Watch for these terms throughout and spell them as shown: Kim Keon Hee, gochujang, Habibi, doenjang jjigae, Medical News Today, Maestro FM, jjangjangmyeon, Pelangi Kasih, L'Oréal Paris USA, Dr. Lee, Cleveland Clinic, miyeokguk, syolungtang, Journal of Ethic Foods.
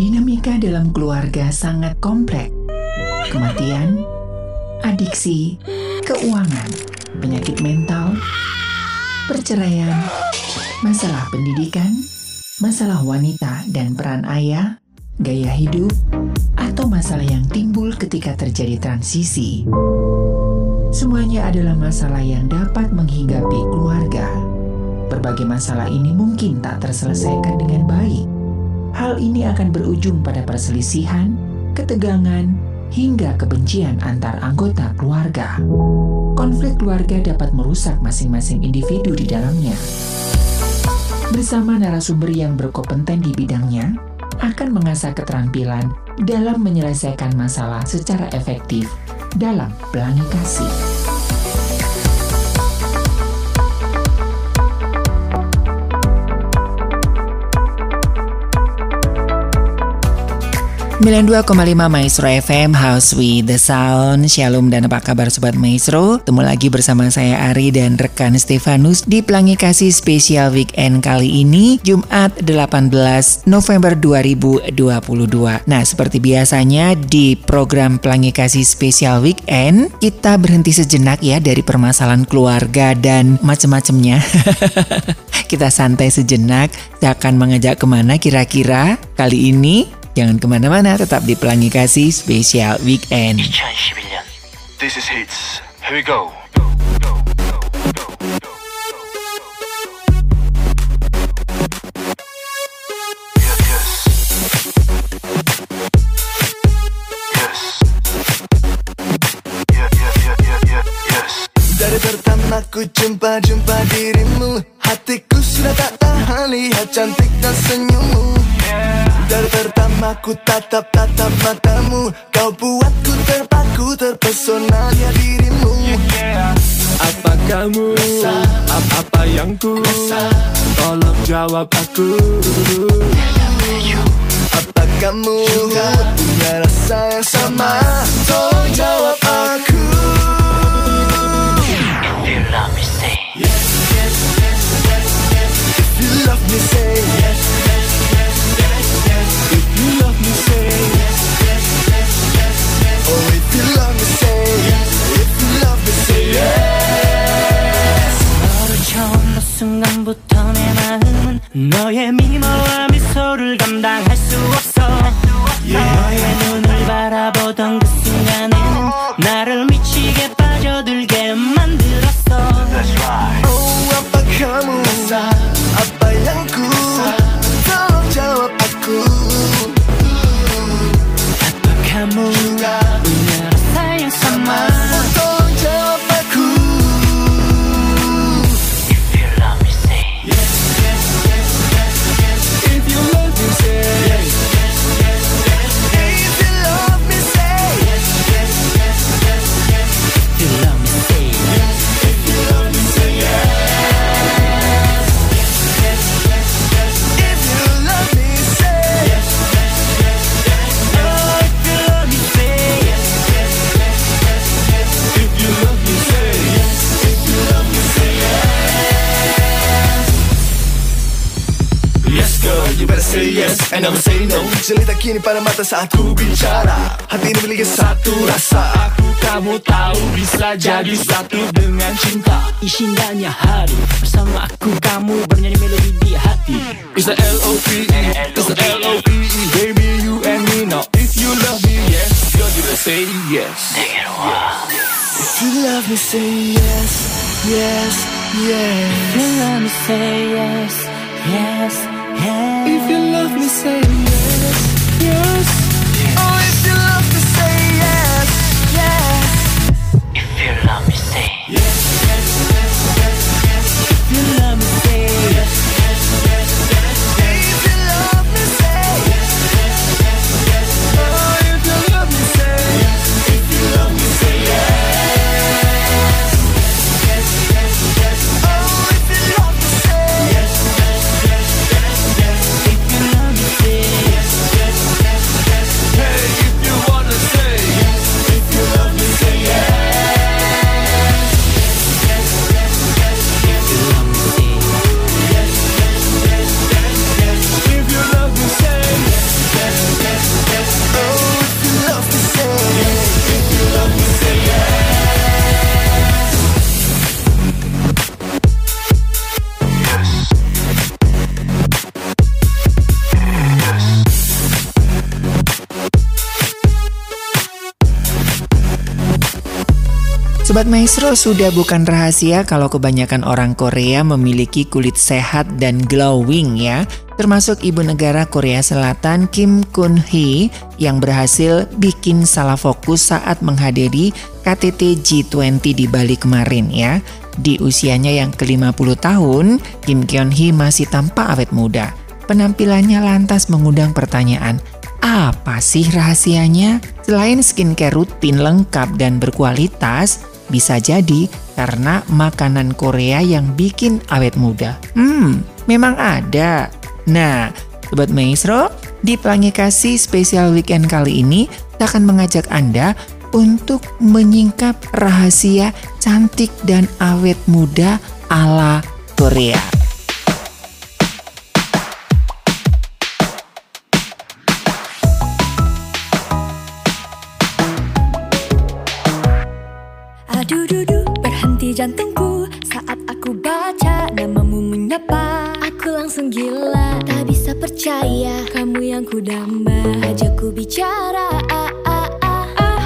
Dinamika dalam keluarga sangat kompleks. Kematian, adiksi, keuangan, penyakit mental, perceraian, masalah pendidikan, masalah wanita dan peran ayah, gaya hidup, atau masalah yang timbul ketika terjadi transisi. Semuanya adalah masalah yang dapat menghinggapi keluarga. Berbagai masalah ini mungkin tak terselesaikan dengan baik. Hal ini akan berujung pada perselisihan, ketegangan, hingga kebencian antar anggota keluarga. Konflik keluarga dapat merusak masing-masing individu di dalamnya. Bersama narasumber yang berkompeten di bidangnya, akan mengasah keterampilan dalam menyelesaikan masalah secara efektif dalam Pelangi Kasih. Milan 2,5 Maestro FM, House with the Sound. Shalom dan apa kabar Sobat Maestro? Ketemu lagi bersama saya Ari dan rekan Stefanus di Pelangi Kasih Special Weekend kali ini, Jumat 18 November 2022. Nah, seperti biasanya di program Pelangi Kasih Special Weekend, kita berhenti sejenak ya dari permasalahan keluarga dan macam-macamnya. Kita santai sejenak, kita akan mengajak kemana kira-kira kali ini. Jangan kemana-mana, tetap di Pelangi Kasih Special Weekend. This is hits. Here we go. Dari pertama ku jumpa dirimu, hatiku sudah tak tahan lihat cantik dan senyummu. Dari pertama ku tatap matamu, kau buatku terpaku terpesona ya dirimu. Apa kamu? Apa yang ku? Tolong jawab aku. Apa kamu punya rasa yang sama? Tolong jawab aku. If you love me, say yes, yes, yes, yes, yes. If you love me, say yes, yes, yes, yes. If you love me, say yes, yes, yes, yes, yes. Oh, if you love me, say yes. If you love me, say yes. 너를 처음 본 순간부터 내 마음은 너의 미모와 미소를 감당할 수 없어. 너의 눈을 바라보던 그 순간에는 나를 미치게 빠져들게 만들었어. Oh, 아빠 kamu, apa yang ku, tolong jawab aku. Kamu punya rasa yang sama, tolong jawab aku. If you love me, say yes, yes, yes, yes, yes. If you love me, say yes, yes, yes, yes, yes. If you love me, say yes, yes, yes, yes, yes. If you love me, say yes. If you love me, say yes. Yes, yes, yes, yes. If you love me, say yes, yes, yes, yes. You better say yes and never say no. Jelita kini pada mata saat ku bicara, hati ini memiliki satu rasa. Aku kamu tahu bisa jadi satu dengan cinta. Indahnya hari bersama aku kamu bernyanyi melodi di hati. It's the L.O.P.E. It's the L.O.P.E. Baby you and me now. If you love me yes, girl you better say yes. If you love me say yes, yes, yes. If you love me say yes, yes. If you love me, say yes, yes. Oh, if you love me, say yes, yes. If you love me, say yes, yes, yes, yes, yes. If you love me, say yes, yes, yes, yes, yes. If you love me, say yes, yes, yes, yes. Oh, if you love me, say yes. If you love me, say yes, yes, yes, yes. Oh, if you love me, say yes, yes, yes, yes. If you love me, say Sobat Maestro, sudah bukan rahasia kalau kebanyakan orang Korea memiliki kulit sehat dan glowing ya. Termasuk ibu negara Korea Selatan Kim Keon Hee yang berhasil bikin salah fokus saat menghadiri KTT G20 di Bali kemarin ya. Di usianya yang ke-50 tahun, Kim Keon Hee masih tampak awet muda. Penampilannya lantas mengundang pertanyaan, apa sih rahasianya? Selain skincare rutin lengkap dan berkualitas, bisa jadi karena makanan Korea yang bikin awet muda. Memang ada. Nah, Sobat Maestro, di Pelangi Kasih Spesial Weekend kali ini, kita akan mengajak Anda untuk menyingkap rahasia cantik dan awet muda ala Korea. Berhenti jantungku saat aku baca namamu menyapa. Aku langsung gila, tak bisa percaya kamu yang kudamba. Ajak ku bicara,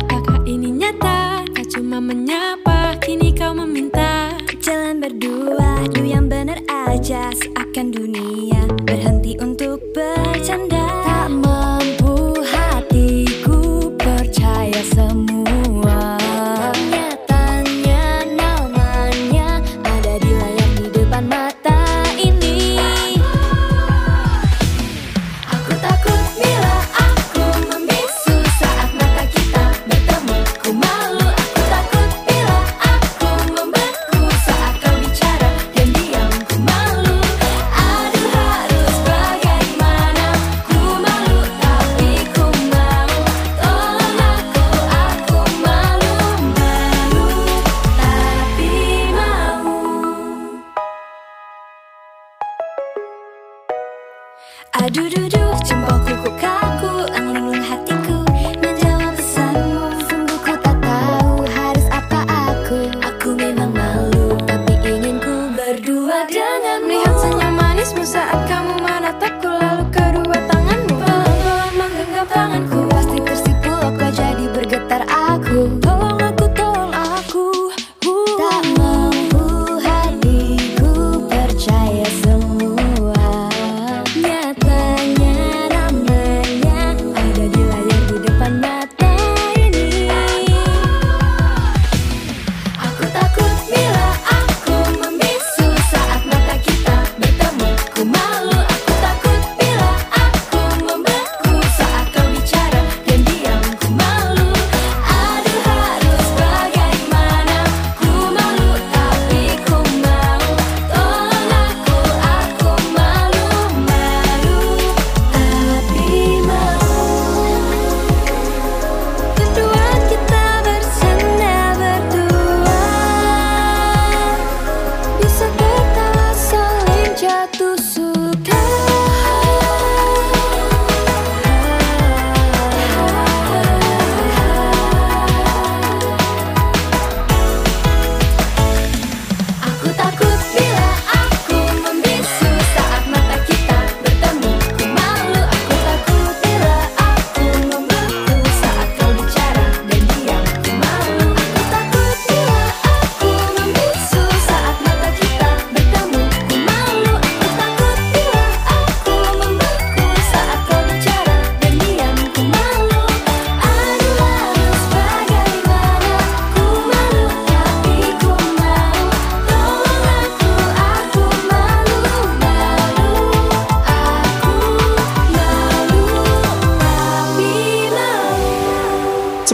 kakak ini nyata, tak cuma menyapa, kini kau meminta. Jalan berdua, you yang bener aja, seakan dunia berhenti untuk bercanda. Tak mampu hatiku percaya semua.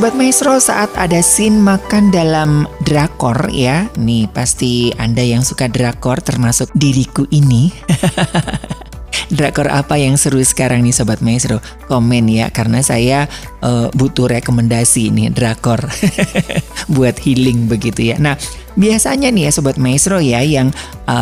Sobat Maestro, saat ada scene makan dalam drakor ya, nih pasti Anda yang suka drakor termasuk diriku ini. Drakor apa yang seru sekarang nih Sobat Maestro? Komen ya, karena saya butuh rekomendasi nih drakor buat healing begitu ya. Nah, biasanya nih ya Sobat Maestro ya, yang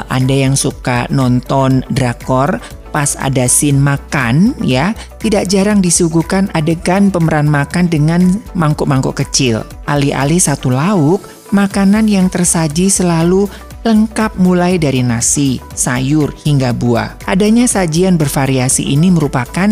Anda yang suka nonton drakor, pas ada scene makan ya, tidak jarang disuguhkan adegan pemeran makan dengan mangkuk-mangkuk kecil. Alih-alih satu lauk, makanan yang tersaji selalu lengkap mulai dari nasi, sayur, hingga buah. Adanya sajian bervariasi ini merupakan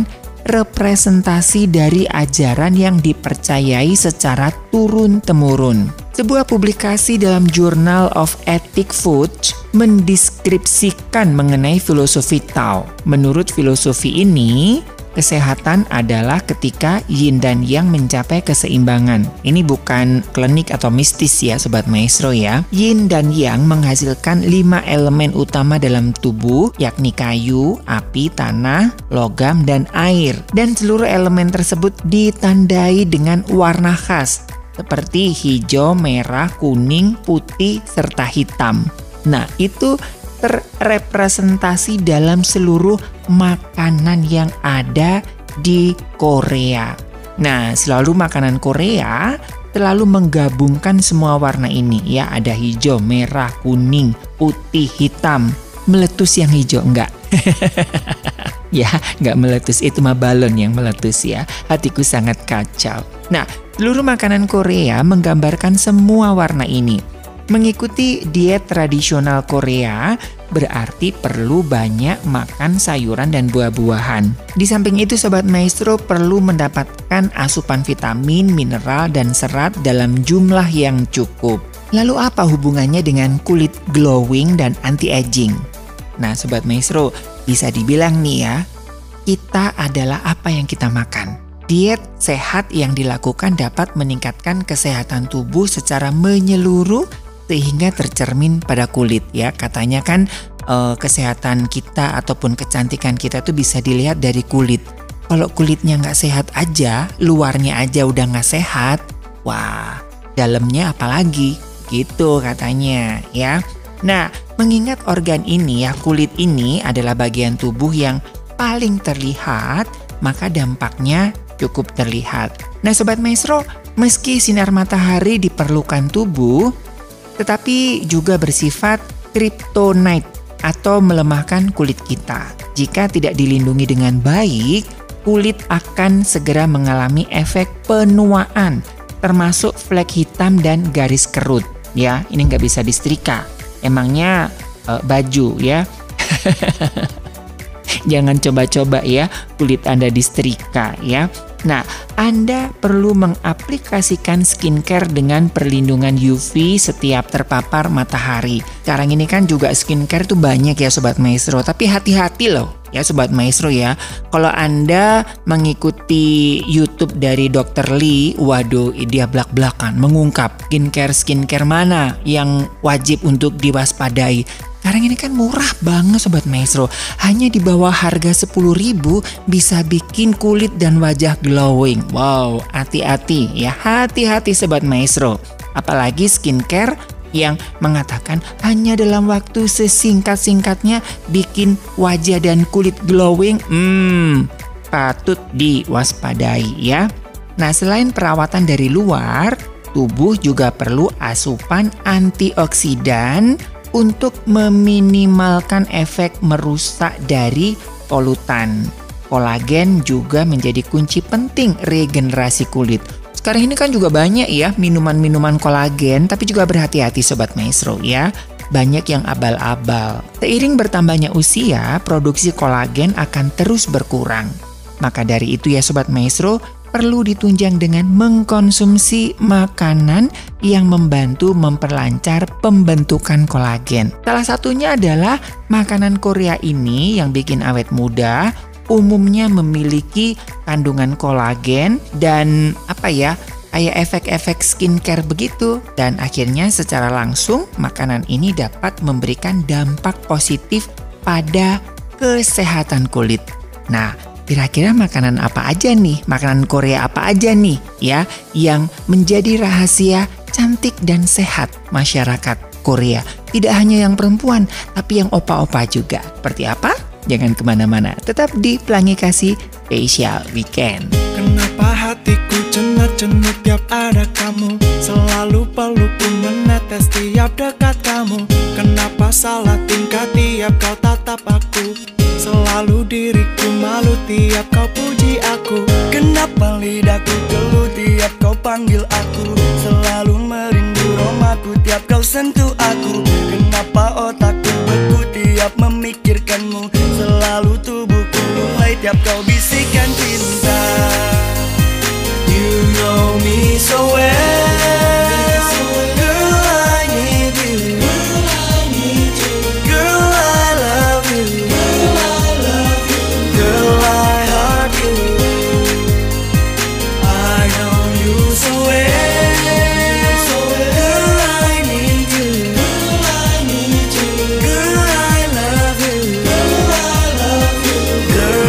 representasi dari ajaran yang dipercayai secara turun-temurun. Sebuah publikasi dalam Journal of Ethic Foods mendeskripsikan mengenai filosofi Tao. Menurut filosofi ini, kesehatan adalah ketika yin dan yang mencapai keseimbangan. Ini bukan klinik atau mistis ya Sobat Maestro ya. Yin dan yang menghasilkan 5 elemen utama dalam tubuh, yakni kayu, api, tanah, logam, dan air. Dan seluruh elemen tersebut ditandai dengan warna khas, seperti hijau, merah, kuning, putih, serta hitam. Nah, itu terrepresentasi dalam seluruh makanan yang ada di Korea. Nah, selalu makanan Korea selalu menggabungkan semua warna ini. Ya, ada hijau, merah, kuning, putih, hitam. Meletus yang hijau enggak? Ya, enggak meletus. Itu mah balon yang meletus ya. Hatiku sangat kacau. Nah, seluruh makanan Korea menggambarkan semua warna ini. Mengikuti diet tradisional Korea berarti perlu banyak makan sayuran dan buah-buahan. Di samping itu Sobat Maestro perlu mendapatkan asupan vitamin, mineral, dan serat dalam jumlah yang cukup. Lalu apa hubungannya dengan kulit glowing dan anti-aging? Nah Sobat Maestro, bisa dibilang nih ya, kita adalah apa yang kita makan. Diet sehat yang dilakukan dapat meningkatkan kesehatan tubuh secara menyeluruh sehingga tercermin pada kulit ya. Katanya kan kesehatan kita ataupun kecantikan kita tuh bisa dilihat dari kulit. Kalau kulitnya nggak sehat aja, luarnya aja udah nggak sehat, wah dalamnya apalagi gitu katanya ya. Nah, mengingat organ ini ya, kulit ini adalah bagian tubuh yang paling terlihat, maka dampaknya cukup terlihat. Nah Sobat Maestro, meski sinar matahari diperlukan tubuh, tetapi juga bersifat kryptonite atau melemahkan kulit kita. Jika tidak dilindungi dengan baik, kulit akan segera mengalami efek penuaan, termasuk flek hitam dan garis kerut. Ya, ini nggak bisa disetrika. Emangnya baju ya? Jangan coba-coba ya kulit Anda disetrika ya. Nah, Anda perlu mengaplikasikan skincare dengan perlindungan UV setiap terpapar matahari. Sekarang ini kan juga skincare tuh banyak ya Sobat Maestro, tapi hati-hati loh ya Sobat Maestro ya. Kalau Anda mengikuti YouTube dari Dr. Lee, waduh dia belak-belakan mengungkap skincare mana yang wajib untuk diwaspadai. Sekarang ini kan murah banget Sobat Maestro, hanya di bawah harga 10.000 bisa bikin kulit dan wajah glowing. Wow, hati-hati ya, hati-hati Sobat Maestro. Apalagi skincare yang mengatakan hanya dalam waktu sesingkat-singkatnya bikin wajah dan kulit glowing, patut diwaspadai ya. Nah, selain perawatan dari luar, tubuh juga perlu asupan antioksidan untuk meminimalkan efek merusak dari polutan. Kolagen juga menjadi kunci penting regenerasi kulit. Sekarang ini kan juga banyak ya minuman-minuman kolagen, tapi juga berhati-hati Sobat Maestro ya. Banyak yang abal-abal. Seiring bertambahnya usia, produksi kolagen akan terus berkurang. Maka dari itu ya Sobat Maestro, perlu ditunjang dengan mengkonsumsi makanan yang membantu memperlancar pembentukan kolagen. Salah satunya adalah makanan Korea ini yang bikin awet muda, umumnya memiliki kandungan kolagen dan kayak efek-efek skincare begitu. Dan akhirnya secara langsung makanan ini dapat memberikan dampak positif pada kesehatan kulit. Nah, kira-kira makanan apa aja nih, makanan Korea apa aja nih ya yang menjadi rahasia cantik dan sehat masyarakat Korea. Tidak hanya yang perempuan, tapi yang opa-opa juga. Seperti apa? Jangan kemana-mana, tetap di Pelangi Kasih Special Weekend. Kenapa hatiku cenut-cenut tiap ada kamu, selalu pelukku menetes tiap dekat kamu. Kenapa salah tingkah tiap kau tatap aku, selalu diriku malu tiap kau puji aku. Kenapa lidahku geluh tiap kau panggil aku, selalu merindu romaku tiap kau sentuh aku. Kenapa otakku beku tiap memikirkanmu, selalu tubuhku mulai tiap kau bisikkan cinta. You know me so well, girl I need you, girl I love you, girl I heart you. I know you so well, girl I need you, girl I love you, girl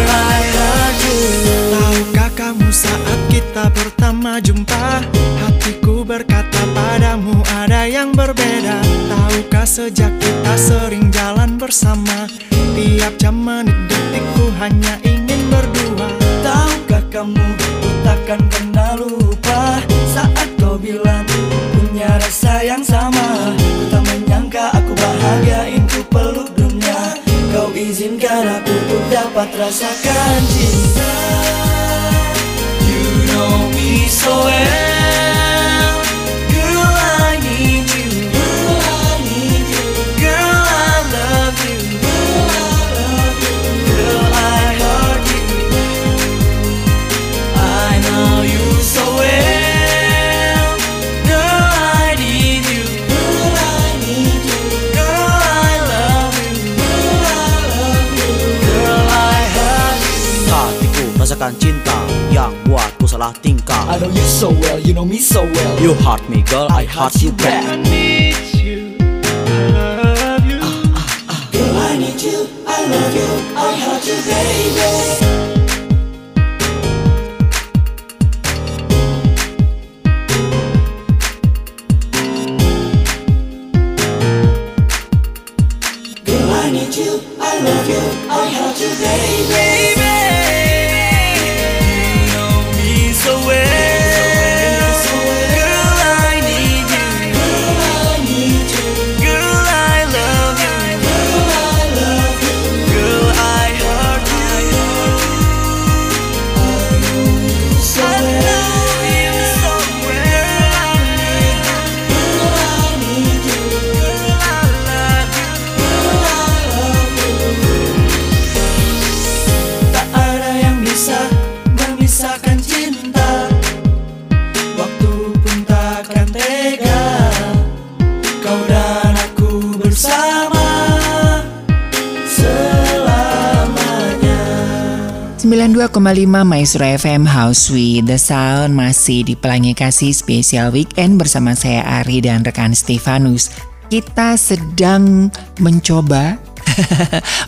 I heart you. Tahukah kamu saat kita pertama jumpa, hatiku berkata padamu ada yang berbeda. Tahukah sejak kita sering jalan bersama, tiap jam menit detikku hanya ingin berdua. Tahukah kamu takkan pernah lupa saat kau bilang punya rasa yang sama. Ku tak menyangka aku bahagiain ku peluk dunia. Kau izinkan aku untuk dapat rasakan cinta. You know me so well, girl I need you, girl I love you, girl I hurt you. I know you so well, girl I need you, girl I love you, girl I hurt you. Hatiku rasakan cinta yang buatku salah tingkah. I know you so well, you know me so well. You hurt me girl, I hurt you back. I need you, I love you. Girl, I need you, I love you, I hurt you baby. Girl, I need you, I love you, I hurt you baby. Maestro FM House with the Sound masih di Pelangi Kasih Special Weekend bersama saya Ari dan rekan Stefanus. Kita sedang mencoba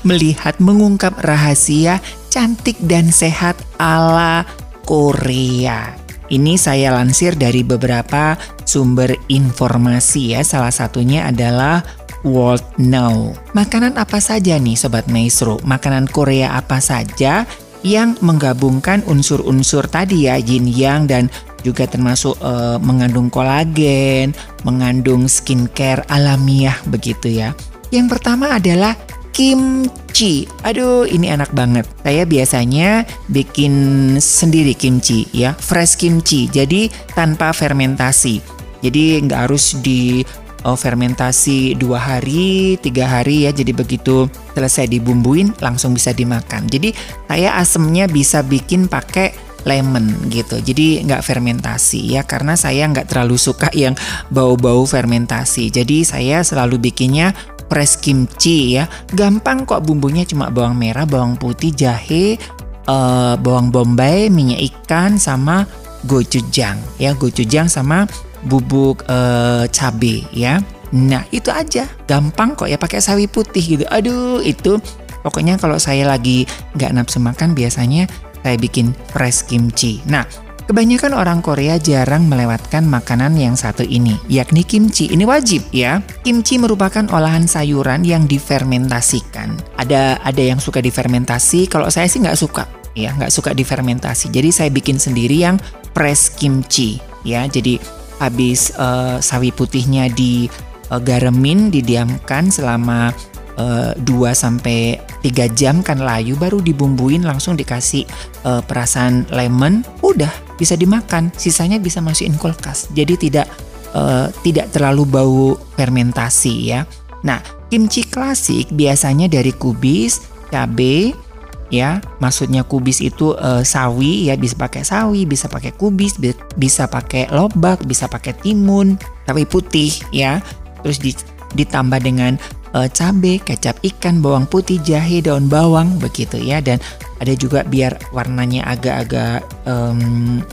melihat mengungkap rahasia cantik dan sehat ala Korea. Ini saya lansir dari beberapa sumber informasi ya. Salah satunya adalah World Now. Makanan apa saja nih Sobat Maestro? Makanan Korea apa saja yang menggabungkan unsur-unsur tadi ya, yin yang, dan juga termasuk mengandung kolagen, mengandung skincare alamiah begitu ya. Yang pertama adalah kimchi. Aduh, ini enak banget. Saya biasanya bikin sendiri kimchi ya, fresh kimchi. Jadi tanpa fermentasi. Jadi nggak harus di fermentasi 2 hari, 3 hari ya. Jadi begitu selesai dibumbuin langsung bisa dimakan. Jadi saya asemnya bisa bikin pakai lemon gitu. Jadi nggak fermentasi ya, karena saya nggak terlalu suka yang bau-bau fermentasi. Jadi saya selalu bikinnya fresh kimchi ya. Gampang kok, bumbunya cuma bawang merah, bawang putih, jahe, bawang bombay, minyak ikan, sama gochujang ya. Gochujang sama bubuk cabe ya. Nah itu aja, gampang kok ya, pakai sawi putih gitu. Aduh, itu pokoknya kalau saya lagi nggak nafsu makan biasanya saya bikin fresh kimchi. Nah kebanyakan orang Korea jarang melewatkan makanan yang satu ini, yakni kimchi. Ini wajib ya. Kimchi merupakan olahan sayuran yang difermentasikan. Ada yang suka difermentasi. Kalau saya sih nggak suka ya, nggak suka difermentasi. Jadi saya bikin sendiri yang fresh kimchi ya. Jadi habis sawi putihnya digaremin, didiamkan selama 2-3 jam kan layu, baru dibumbuin langsung dikasih perasan lemon, udah bisa dimakan. Sisanya bisa masukin kulkas. Jadi tidak terlalu bau fermentasi ya. Nah, kimchi klasik biasanya dari kubis, cabai, ya. Maksudnya kubis itu sawi ya, bisa pakai sawi, bisa pakai kubis, bisa pakai lobak, bisa pakai timun, tapi putih ya. Terus ditambah dengan cabai, kecap ikan, bawang putih, jahe, daun bawang begitu ya. Dan ada juga biar warnanya agak-agak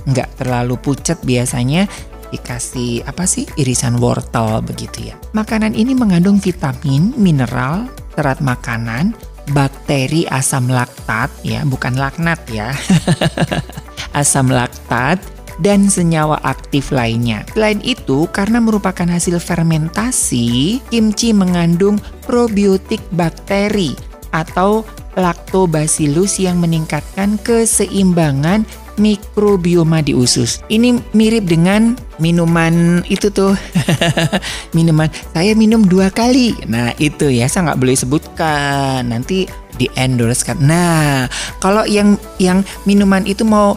nggak terlalu pucat biasanya dikasih apa sih, irisan wortel begitu ya. Makanan ini mengandung vitamin, mineral, serat makanan, bakteri asam laktat ya, bukan laknat ya. Asam laktat dan senyawa aktif lainnya. Selain itu, karena merupakan hasil fermentasi, kimchi mengandung probiotik bakteri atau lactobacillus yang meningkatkan keseimbangan mikrobioma di usus. Ini mirip dengan minuman itu tuh. Minuman, saya minum 2 kali. Nah itu ya, saya nggak boleh sebutkan, nanti di-endorse kan. Nah, kalau yang minuman itu mau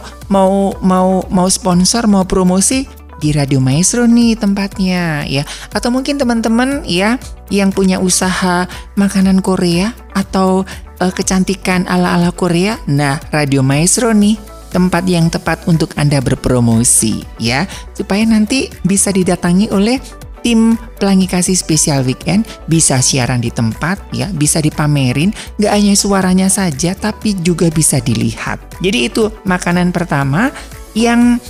sponsor, mau promosi di Radio Maestro nih tempatnya ya. Atau mungkin teman-teman ya yang punya usaha makanan Korea atau kecantikan ala-ala Korea. Nah, Radio Maestro nih tempat yang tepat untuk Anda berpromosi ya, supaya nanti bisa didatangi oleh tim Pelangi Kasih Spesial Weekend, bisa siaran di tempat ya, bisa dipamerin, gak hanya suaranya saja tapi juga bisa dilihat. Jadi itu makanan pertama yang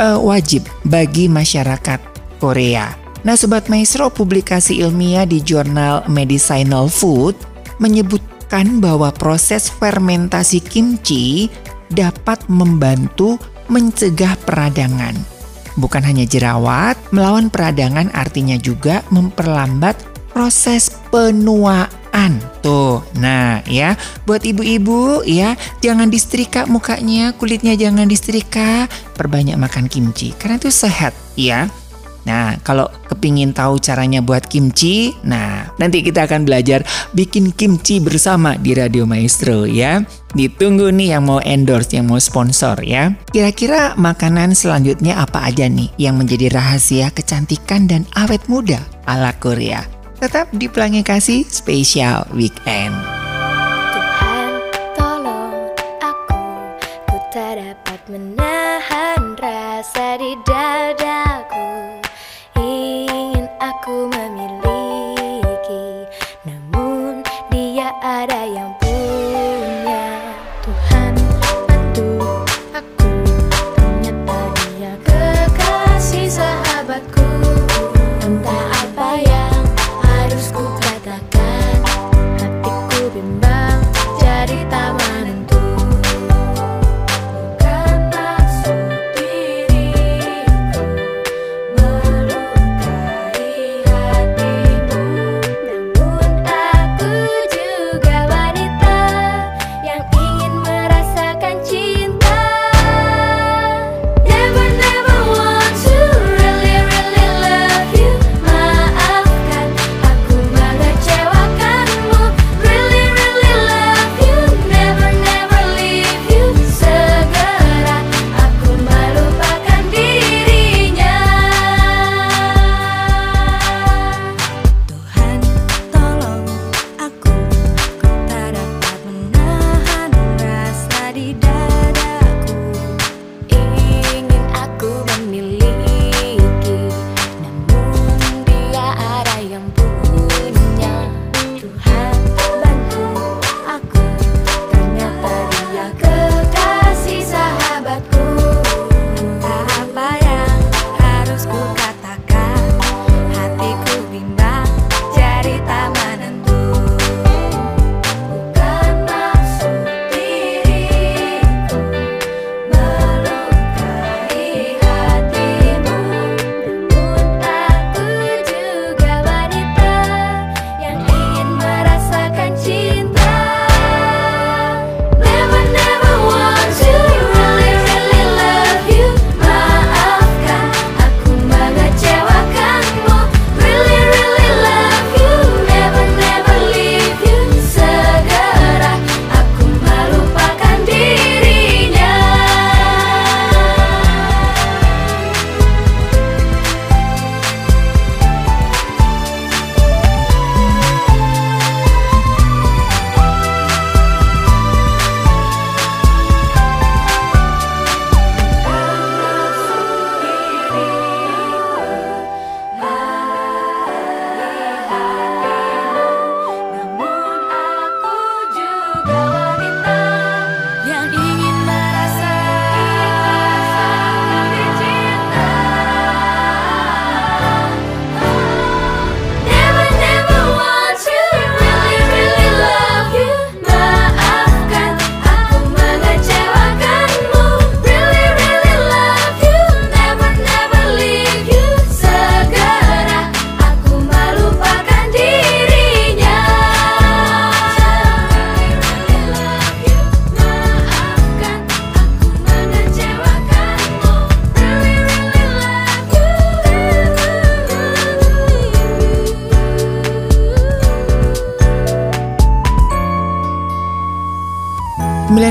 wajib bagi masyarakat Korea. Nah Sobat Maestro, publikasi ilmiah di Journal Medicinal Food menyebutkan bahwa proses fermentasi kimchi dapat membantu mencegah peradangan. Bukan hanya jerawat, melawan peradangan artinya juga memperlambat proses penuaan. Tuh, nah ya, buat ibu-ibu ya, jangan disetrika mukanya, kulitnya jangan disetrika, perbanyak makan kimchi karena itu sehat ya. Nah, kalau kepingin tahu caranya buat kimchi, nah nanti kita akan belajar bikin kimchi bersama di Radio Maestro ya. Ditunggu nih yang mau endorse, yang mau sponsor ya. Kira-kira makanan selanjutnya apa aja nih yang menjadi rahasia kecantikan dan awet muda ala Korea? Tetap di Pelangi Kasih Spesial Weekend. Tuhan tolong aku tak dapat menahan rasa di dadaku. Aku memiliki, namun dia ada yang punya. Tuhan bantu aku, ternyata dia kekasih sahabatku. Entah apa yang harus ku katakan, hatiku bimbang jadi tak menentu. Bukan maksud diriku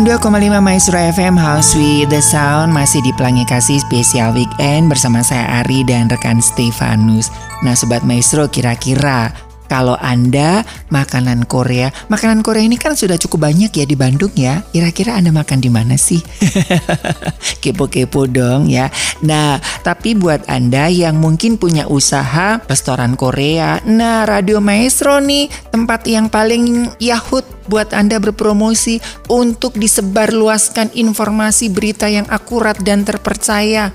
92,5 Maestro FM House with the Sound. Masih di Pelangi Kasih Special Weekend bersama saya Ari dan rekan Stefanus. Nah Sobat Maestro, kira-kira kalau Anda makanan Korea ini kan sudah cukup banyak ya di Bandung ya. Kira-kira Anda makan di mana sih? Kepo-kepo dong ya. Nah tapi buat Anda yang mungkin punya usaha restoran Korea, nah Radio Maestro nih tempat yang paling yahut buat Anda berpromosi untuk disebarluaskan informasi berita yang akurat dan terpercaya.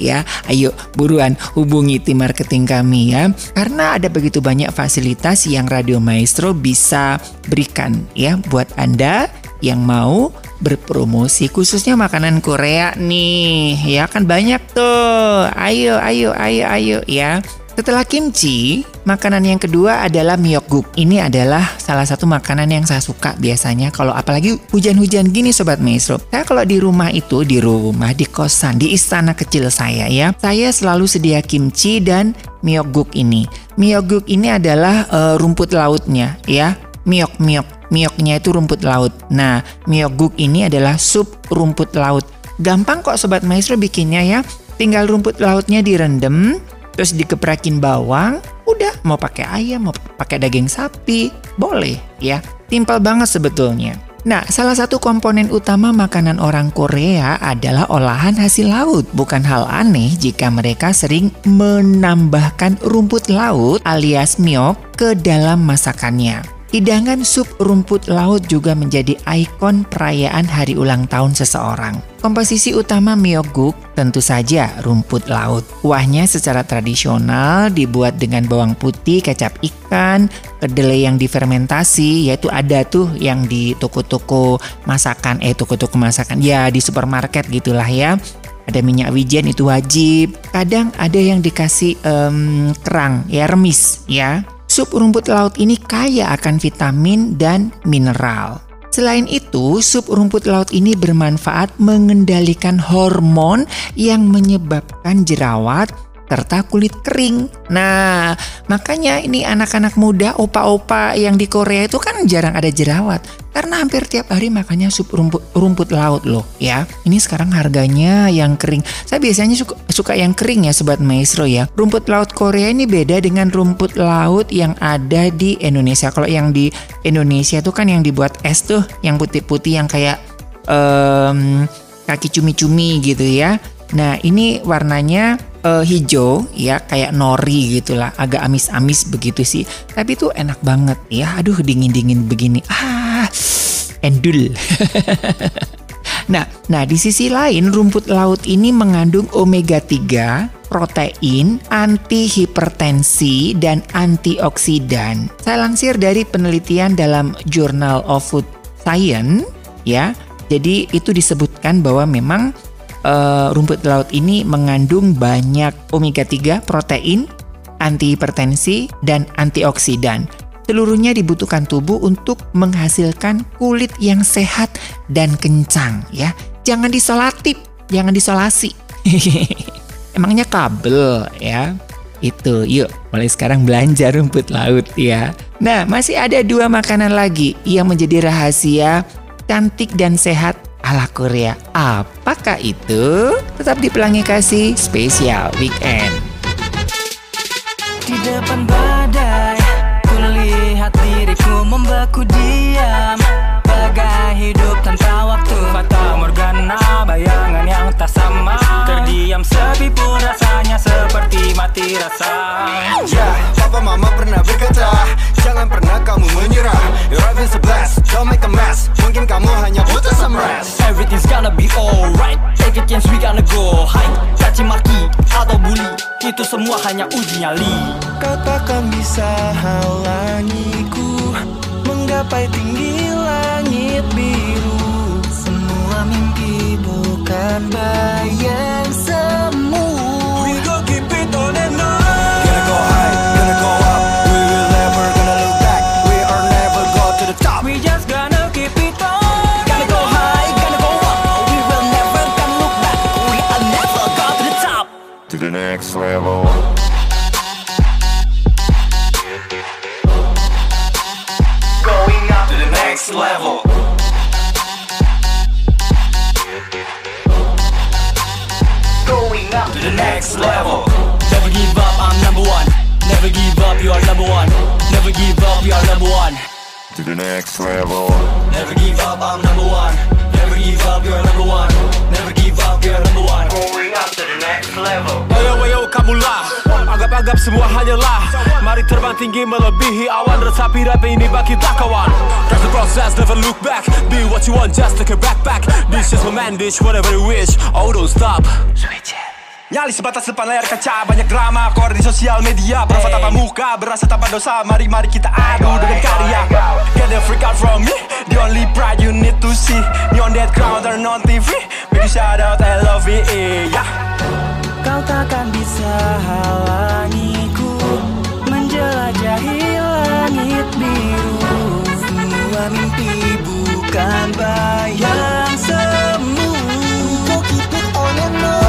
Ya, ayo buruan hubungi tim marketing kami ya. Karena ada begitu banyak fasilitas yang Radio Maestro bisa berikan ya buat Anda yang mau berpromosi khususnya makanan Korea nih. Ya kan banyak tuh. Ayo ya. Setelah kimchi, makanan yang kedua adalah miyeokguk. Ini adalah salah satu makanan yang saya suka biasanya kalau apalagi hujan-hujan gini Sobat Maestro. Saya kalau di rumah itu, di kosan, di istana kecil saya selalu sedia kimchi dan miyeokguk ini. Miyeokguk ini adalah rumput lautnya ya, miyeoknya itu rumput laut. Nah, miyeokguk ini adalah sup rumput laut. Gampang kok Sobat Maestro bikinnya ya, tinggal rumput lautnya direndam, terus dikeprakin bawang, udah mau pakai ayam, mau pakai daging sapi, boleh ya. Simpel banget sebetulnya. Nah, salah satu komponen utama makanan orang Korea adalah olahan hasil laut. Bukan hal aneh jika mereka sering menambahkan rumput laut alias miyeok ke dalam masakannya. Hidangan sup rumput laut juga menjadi ikon perayaan hari ulang tahun seseorang. Komposisi utama miyeokguk tentu saja rumput laut. Kuahnya secara tradisional dibuat dengan bawang putih, kecap ikan, kedelai yang difermentasi, yaitu ada tuh yang di toko-toko masakan ya di supermarket gitulah ya. Ada minyak wijen itu wajib. Kadang ada yang dikasih kerang ya, remis ya. Sup rumput laut ini kaya akan vitamin dan mineral. Selain itu, sup rumput laut ini bermanfaat mengendalikan hormon yang menyebabkan jerawat serta kulit kering. Nah, makanya ini anak-anak muda, opa-opa yang di Korea itu kan jarang ada jerawat. Karena hampir tiap hari makannya sup rumput laut loh ya. Ini sekarang harganya yang kering. Saya biasanya suka yang kering ya Sobat Maestro ya. Rumput laut Korea ini beda dengan rumput laut yang ada di Indonesia. Kalau yang di Indonesia tuh kan yang dibuat es tuh, yang putih-putih yang kayak kaki cumi-cumi gitu ya. Nah ini warnanya hijau ya, kayak nori gitulah, agak amis-amis begitu sih, tapi itu enak banget ya. Aduh, dingin-dingin begini, endul. Nah di sisi lain rumput laut ini mengandung omega 3, protein, antihipertensi dan antioksidan. Saya lansir dari penelitian dalam Journal of Food Science ya. Jadi itu disebutkan bahwa memang rumput laut ini mengandung banyak omega 3, protein, antihipertensi, dan antioksidan. Seluruhnya dibutuhkan tubuh untuk menghasilkan kulit yang sehat dan kencang ya. Jangan disolatif, jangan disolasi. Emangnya kabel ya. Itu, yuk mulai sekarang belanja rumput laut ya. Nah, masih ada 2 makanan lagi yang menjadi rahasia cantik dan sehat ala Korea. Apakah itu? Tetap di Pelangi Kasih Spesial Weekend. Di depan badai, kulihat diriku membeku diam, bagai hidup tanpa waktu. Fata Morgana, bayangan yang tak sama, terdiam sepi pun rasanya seperti mati rasa. Ya, papa mama pernah berkata, jangan pernah kamu menyerah. Your life is a blast, don't make a mess. Mungkin kamu hanya butuh some rest. Everything's gonna be alright. Take a chance, we gonna go high. Caci maki atau bully, itu semua hanya uji nyali. Kau takkan bisa halangiku menggapai tinggi langit biru. Semua mimpi bukan bayang semu. We gon' keep it on and on. Gonna go high, gonna go up. We will never gonna look back. We are never go to the top. We just gonna keep it on. Gonna go high, gonna go up. We will never gonna look back. We are never go to the top. To the next level. Going up to the next level. Never give up, you are number one. Never give up, you are number one. To the next level. Never give up, I'm number one. Never give up, you are number one. Never give up, you are number one. Going up to the next level. Ayo, ayo, kamulah. Anggap-anggap semua hanyalah. Mari terbang tinggi melebihi awan. Resapi rap ini bagi takawan. That's the process, never look back. Be what you want, just take a backpack. This is my man, dish, whatever you wish. Oh, don't stop. Switch it. Nyali sebatas depan layar kaca, banyak drama, koran di sosial media. Berasa tanpa muka, berasa tanpa dosa. Mari-mari kita adu dengan karya. Get the freak out from me, the only pride you need to see. Me on that ground, turn on TV, baby shout out, I love you, yeah. Kau takkan bisa halangiku, menjelajahi langit biru. Semua mimpi bukan bayang semu. Kau keep it on and on.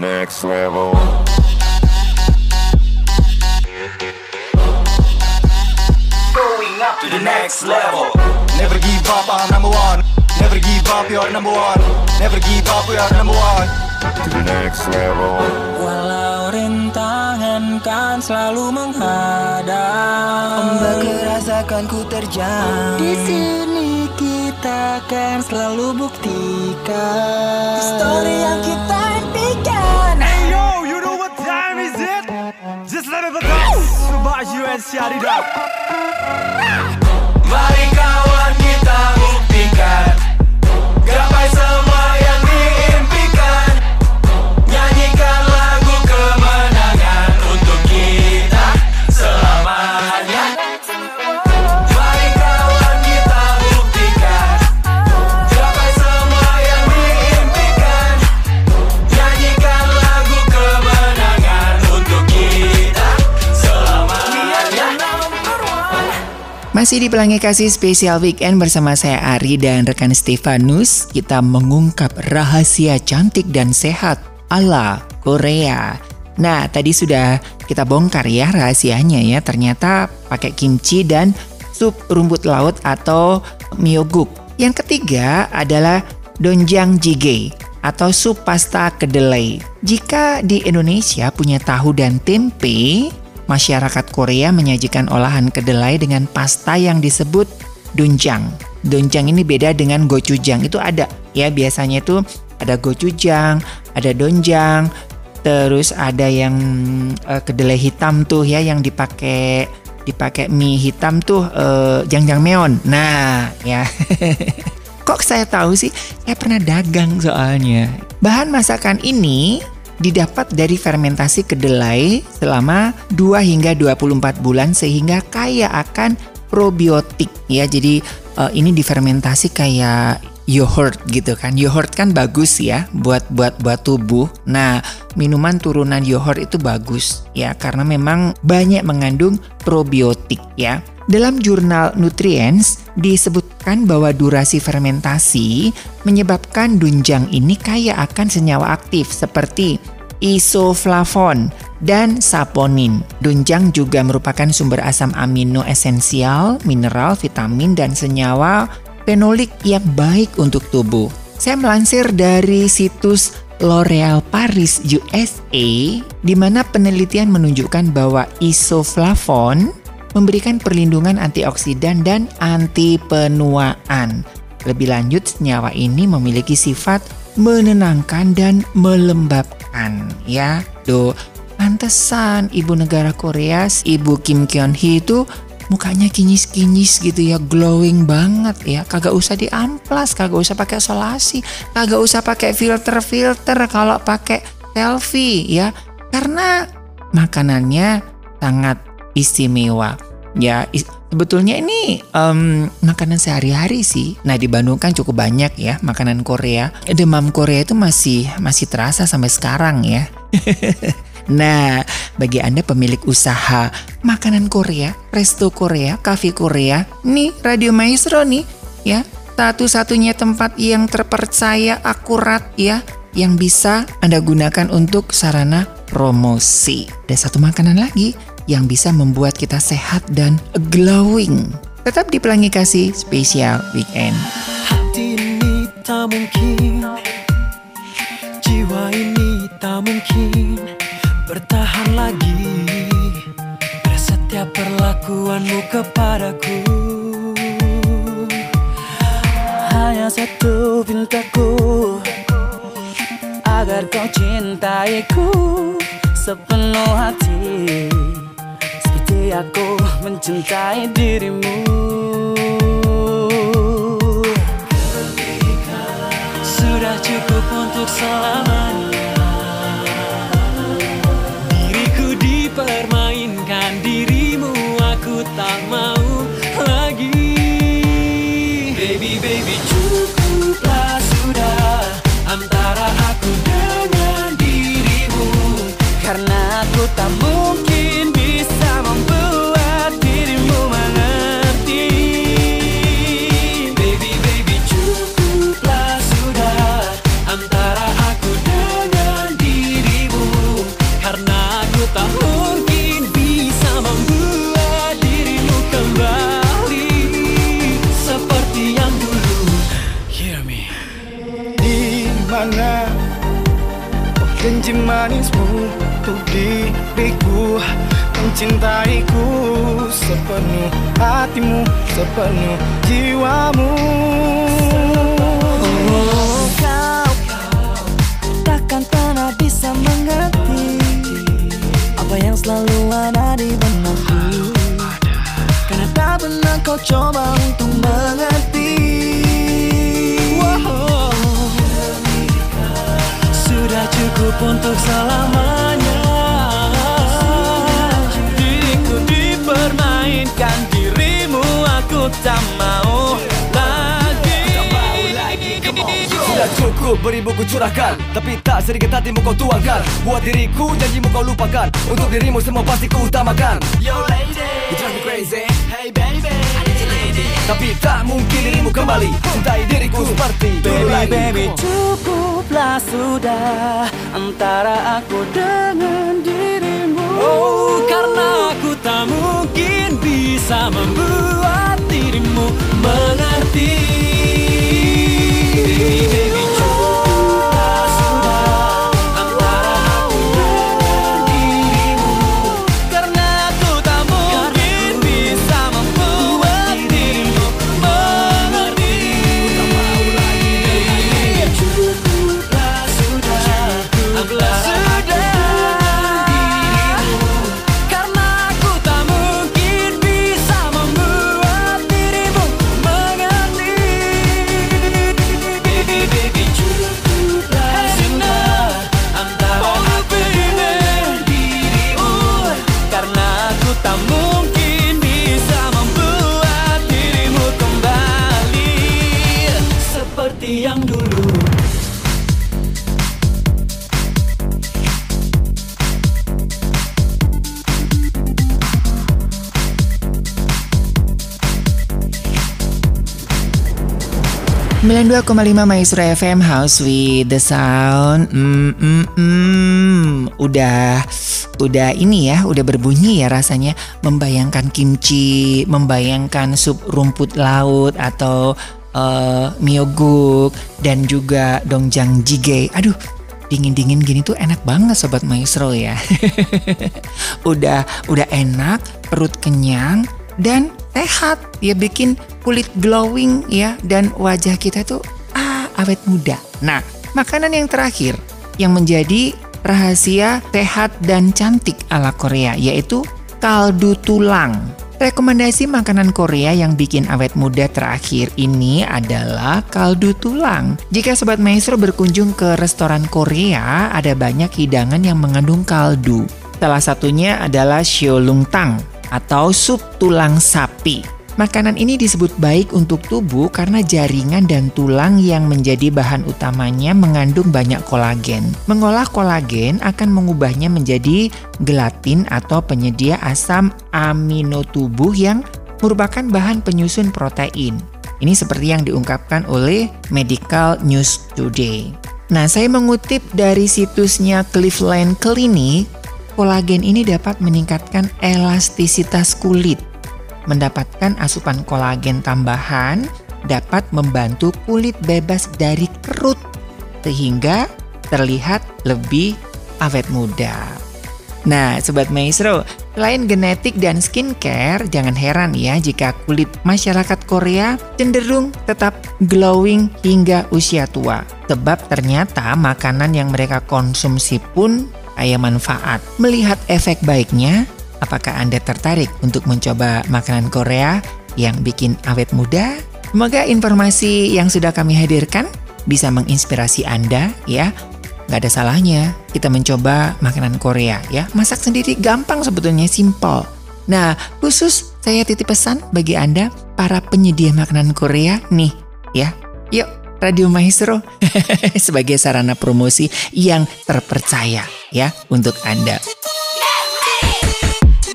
Next level. Going up to the next level. Never give up, I'm number one. Never give up, you're number one. Never give up, you're number one. To the next level. Walau rintangan kan selalu menghadang, merasakan ku terjang. Di sini kita kan selalu buktikan story yang kita impikan. Hey yo, you know what time is it? Just let it go. Subaju and shout it up. Mari kawan kita buktikan gapai semua yang diimpikan. Nyanyikan lagu kemenangan untuk kita selamanya. Masih di Pelangi Kasih Spesial Weekend bersama saya Ari dan rekan Stefanus. Kita mengungkap rahasia cantik dan sehat ala Korea. Nah, tadi sudah kita bongkar ya rahasianya ya. Ternyata pakai kimchi dan sup rumput laut atau miyeokguk. Yang ketiga adalah doenjang jjigae atau sup pasta kedelai. Jika di Indonesia punya tahu dan tempe, masyarakat Korea menyajikan olahan kedelai dengan pasta yang disebut doenjang. Doenjang ini beda dengan gochujang. Itu ada ya, biasanya itu ada gochujang, ada doenjang, terus ada yang kedelai hitam tuh ya yang dipakai mie hitam tuh jjangjangmyeon. Nah, ya. Kok saya tahu sih? Saya pernah dagang soalnya. Bahan masakan ini didapat dari fermentasi kedelai selama 2 hingga 24 bulan sehingga kaya akan probiotik ya. Jadi ini difermentasi kayak yogurt gitu kan. Yogurt kan bagus ya buat tubuh. Nah, minuman turunan yogurt itu bagus ya karena memang banyak mengandung probiotik ya. Dalam jurnal Nutrients disebutkan bahwa durasi fermentasi menyebabkan doenjang ini kaya akan senyawa aktif seperti isoflavon dan saponin. Doenjang juga merupakan sumber asam amino esensial, mineral, vitamin, dan senyawa fenolik yang baik untuk tubuh. Saya melansir dari situs L'Oréal Paris USA, di mana penelitian menunjukkan bahwa isoflavon memberikan perlindungan antioksidan dan anti penuaan. Lebih lanjut, senyawa ini memiliki sifat menenangkan dan melembabkan. Ya, do. Pantesan ibu negara Korea, ibu Kim Keon Hee itu mukanya kinyis-kinyis gitu ya, glowing banget ya. Kagak usah diamplas, kagak usah pakai solasi, kagak usah pakai filter-filter kalau pakai selfie ya. Karena makanannya sangat istimewa ya, sebetulnya ini makanan sehari-hari sih. Nah, di Bandung kan cukup banyak ya makanan Korea. Demam Korea itu masih terasa sampai sekarang ya. Nah, bagi Anda pemilik usaha makanan Korea, resto Korea, kafe Korea, nih Radio Maestro nih ya, satu-satunya tempat yang terpercaya, akurat ya, yang bisa Anda gunakan untuk sarana promosi. Ada satu makanan lagi yang bisa membuat kita sehat dan glowing. Tetap di Pelangi Kasih Spesial Weekend. Hati ini tak mungkin, jiwa ini tak mungkin bertahan lagi. Setiap perlakuanmu kepadaku, hanya satu pintaku, agar kau cintaiku sepenuh hati, seperti aku mencintai dirimu. Sudah cukup untuk selamanya, diriku dipermainkan, dirimu aku tak mau lagi. Baby, baby, cukuplah sudah antara aku dengan dirimu, karena aku tak mungkin bisa membuat dirimu mengerti. Baby, baby, cukuplah sudah antara aku dengan dirimu, karena aku tak mungkin bisa membuat dirimu kembali seperti yang dulu. Hear me. Di mana janji manismu untuk diriku, mencintaiku sepenuh hatimu, sepenuh jiwamu. Oh. Kau takkan pernah bisa mengerti apa yang selalu ada di benakku, karena tak pernah kau coba untuk mengerti. Wow. Sudah cukup untuk selamanya, diriku dipermainkan, dirimu aku tak mau lagi. Sudah cukup beribu ku curahkan, tapi tak sedikit hatimu kau tuangkan. Buat diriku janjimu kau lupakan, untuk dirimu semua pasti ku utamakan. Yo lady, you drive me crazy, hey baby, I need you lady. Tapi tak mungkin dirimu kembali cintai diriku seperti dulu lagi. Baby, cukuplah sudah antara aku dengan dirimu, karena aku tak mungkin bisa membuat dirimu mengerti. Baby, baby, cukuplah sudah antara aku dengan dirimu, karena aku tak mungkin bisa membuat dirimu mengerti. Baby, cukuplah sudah antara aku dengan dirimu, karena aku tak mungkin bisa membuat dirimu mengerti. Baby, baby, cukuplah sudah antara aku dengan dirimu, karena aku tak mungkin bisa membuat dirimu kembali seperti yang dulu. ...92,5 Maestro FM House with the Sound. Udah ini ya, udah berbunyi ya rasanya. Membayangkan kimchi, membayangkan sup rumput laut atau miyeokguk dan juga doenjang jjigae. Aduh, dingin-dingin gini tuh enak banget Sobat Maestro ya. Udah enak, perut kenyang dan sehat ya, bikin kulit glowing ya, dan wajah kita tuh awet muda. Nah, makanan yang terakhir yang menjadi rahasia sehat dan cantik ala Korea yaitu kaldu tulang. Rekomendasi makanan Korea yang bikin awet muda terakhir ini adalah kaldu tulang. Jika Sobat Maestro berkunjung ke restoran Korea, ada banyak hidangan yang mengandung kaldu. Salah satunya adalah syolungtang atau sup tulang sapi. Makanan ini disebut baik untuk tubuh karena jaringan dan tulang yang menjadi bahan utamanya mengandung banyak kolagen. Mengolah kolagen akan mengubahnya menjadi gelatin atau penyedia asam amino tubuh yang merupakan bahan penyusun protein. Ini seperti yang diungkapkan oleh Medical News Today. Nah, saya mengutip dari situsnya Cleveland Clinic, kolagen ini dapat meningkatkan elastisitas kulit. Mendapatkan asupan kolagen tambahan dapat membantu kulit bebas dari kerut sehingga terlihat lebih awet muda. Nah, Sobat Maestro, selain genetik dan skincare, jangan heran ya jika kulit masyarakat Korea cenderung tetap glowing hingga usia tua. Sebab ternyata makanan yang mereka konsumsi pun kaya manfaat. Melihat efek baiknya, apakah Anda tertarik untuk mencoba makanan Korea yang bikin awet muda? Semoga informasi yang sudah kami hadirkan bisa menginspirasi Anda ya. Gak ada salahnya kita mencoba makanan Korea ya. Masak sendiri gampang sebetulnya, simple. Nah, khusus saya titip pesan bagi Anda para penyedia makanan Korea nih ya. Yuk, Radio Maestro sebagai sarana promosi yang terpercaya ya untuk Anda.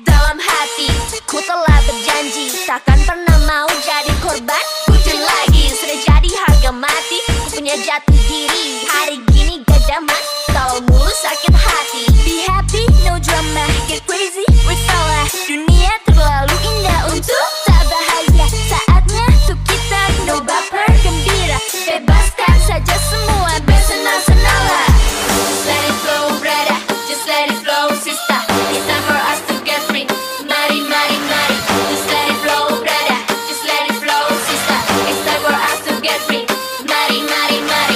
Dalam hati ku telah berjanji takkan pernah mau jadi korban. Kucing lagi sudah jadi harga mati. Ku punya jati diri hari gini. Kalau mulus sakit hati, be happy, no drama, get crazy with power. Dunia terlalu indah untuk tak bahagia. Saatnya untuk kita no baper, gembira, bebaskan saja semua bersenang-senanglah. Let it flow, brother, just let it flow, sister. It's time for us to get free. Mari, mari, mari, just let it flow, brother, just let it flow, sister. It's time for us to get free. Mari, mari, mari.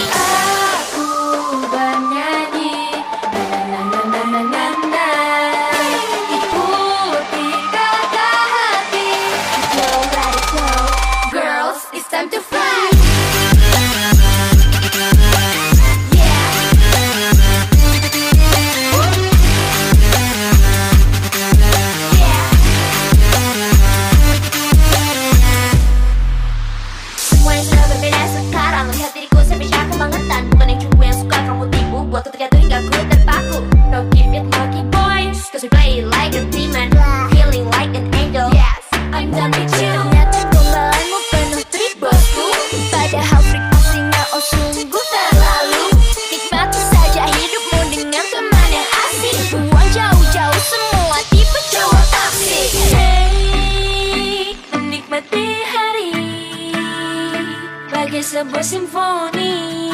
Sebuah simfoni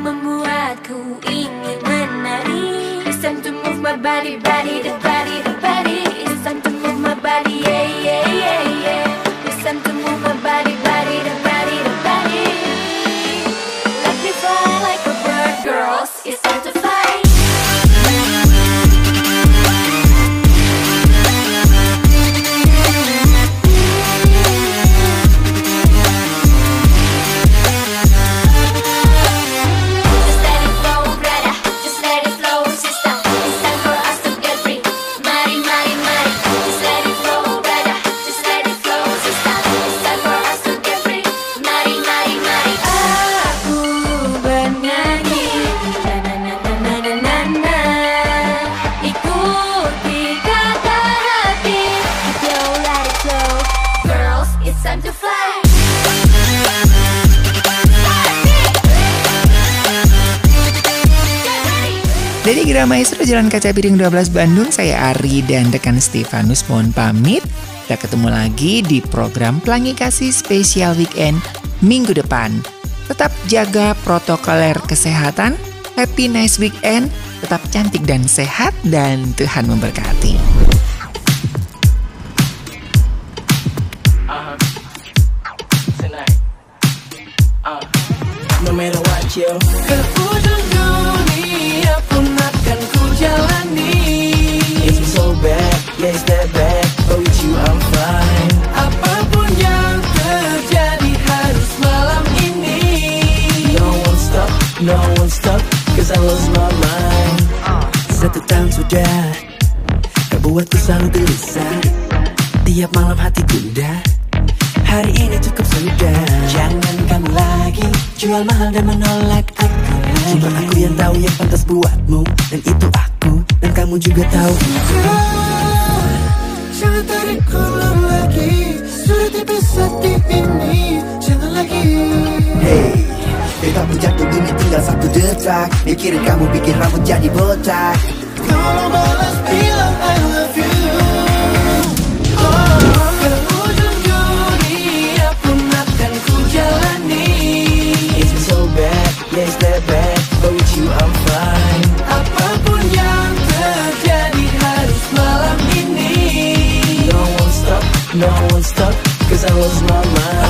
membuatku ingin menari. It's time to move my body, body, the body, the body. It's time to move my body, yeah, yeah, yeah, yeah. It's time to move my body, body, the body, the body. Let me fly like a bird, girls. It's time to fly. Dari Gerah Maestro Jalan Kaca Piring 12 Bandung, saya Ari dan rekan Stefanus mohon pamit. Kita ketemu lagi di program Pelangi Kasih Spesial Weekend minggu depan. Tetap jaga protokol kesehatan, happy nice weekend, tetap cantik dan sehat, dan Tuhan memberkati. No matter what you it's been so bad, yeah it's that bad, but with you I'm fine. Apapun yang terjadi harus malam ini. No one stop, cause I lost my mind. Satu tahun sudah, kau buatku selalu gelisah. Tiap malam hati gundah, hari ini cukup sudah. Jangan kamu lagi jual mahal dan menolak aku. Cuma aku yang tahu yang pantas buatmu, dan itu aku, dan kamu juga tahu. Jangan tarik ulang lagi, sudah tipis hati ini, jangan lagi. Hey, beta pun jatuh bumi tinggal satu detak, mikirin kamu bikin rambut jadi botak.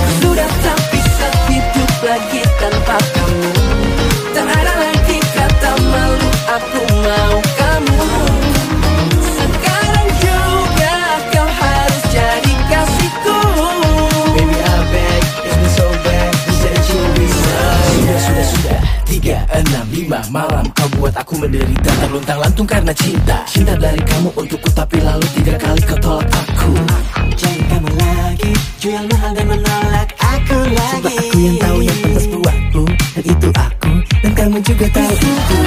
Aku datang pisah hidup lagi tanpa kamu. Tak ada lagi kata malu, aku mau kamu. Sekarang juga kau harus jadi kasihku. Baby I beg, it's been so bad, said you resign. Sudah 3, 6, 5 malam kau buat aku menderita, terluntang lantung karena cinta. Cinta dari kamu untukku, tapi lalu 3 kali kau tolak aku. Jangan kamu lagi, jual mahal dan menolak aku lagi. Sebab aku yang tahu yang pantas buatku, dan itu aku, dan kamu juga tahu itu.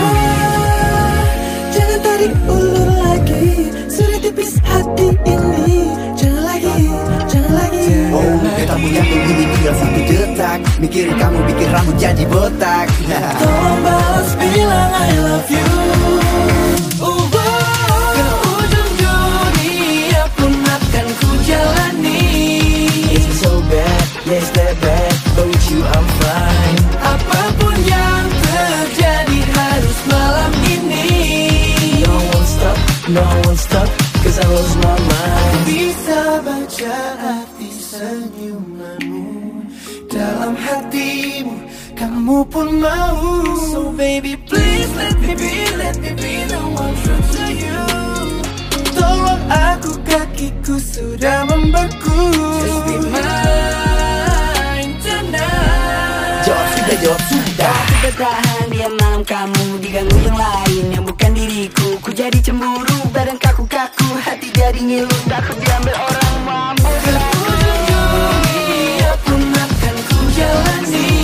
Jangan tarik ulur lagi, sudah tipis hati ini. Jangan lagi, jangan lagi. Oh, katamu yang begini tinggal 1 detak, mikirin kamu bikin rambut jadi botak. Tolong balas bilang I love you. Yes, they're bad, but with you I'm fine. Apapun yang terjadi harus malam ini. No one stop, no one stop, cause I lost my mind. Bisa baca arti senyumanmu dalam hatimu, kamu pun mau. So baby please let me be the one true to you. Tolong aku, kakiku sudah membeku. Just be mine. Jawab sudah. Aku bertahan dia malam kamu, diganggu yang lain yang bukan diriku. Ku jadi cemburu, badan kaku-kaku, hati jadi ngilu, takut diambil orang mabuk. Aku jujur, dia pun akan ku jalani.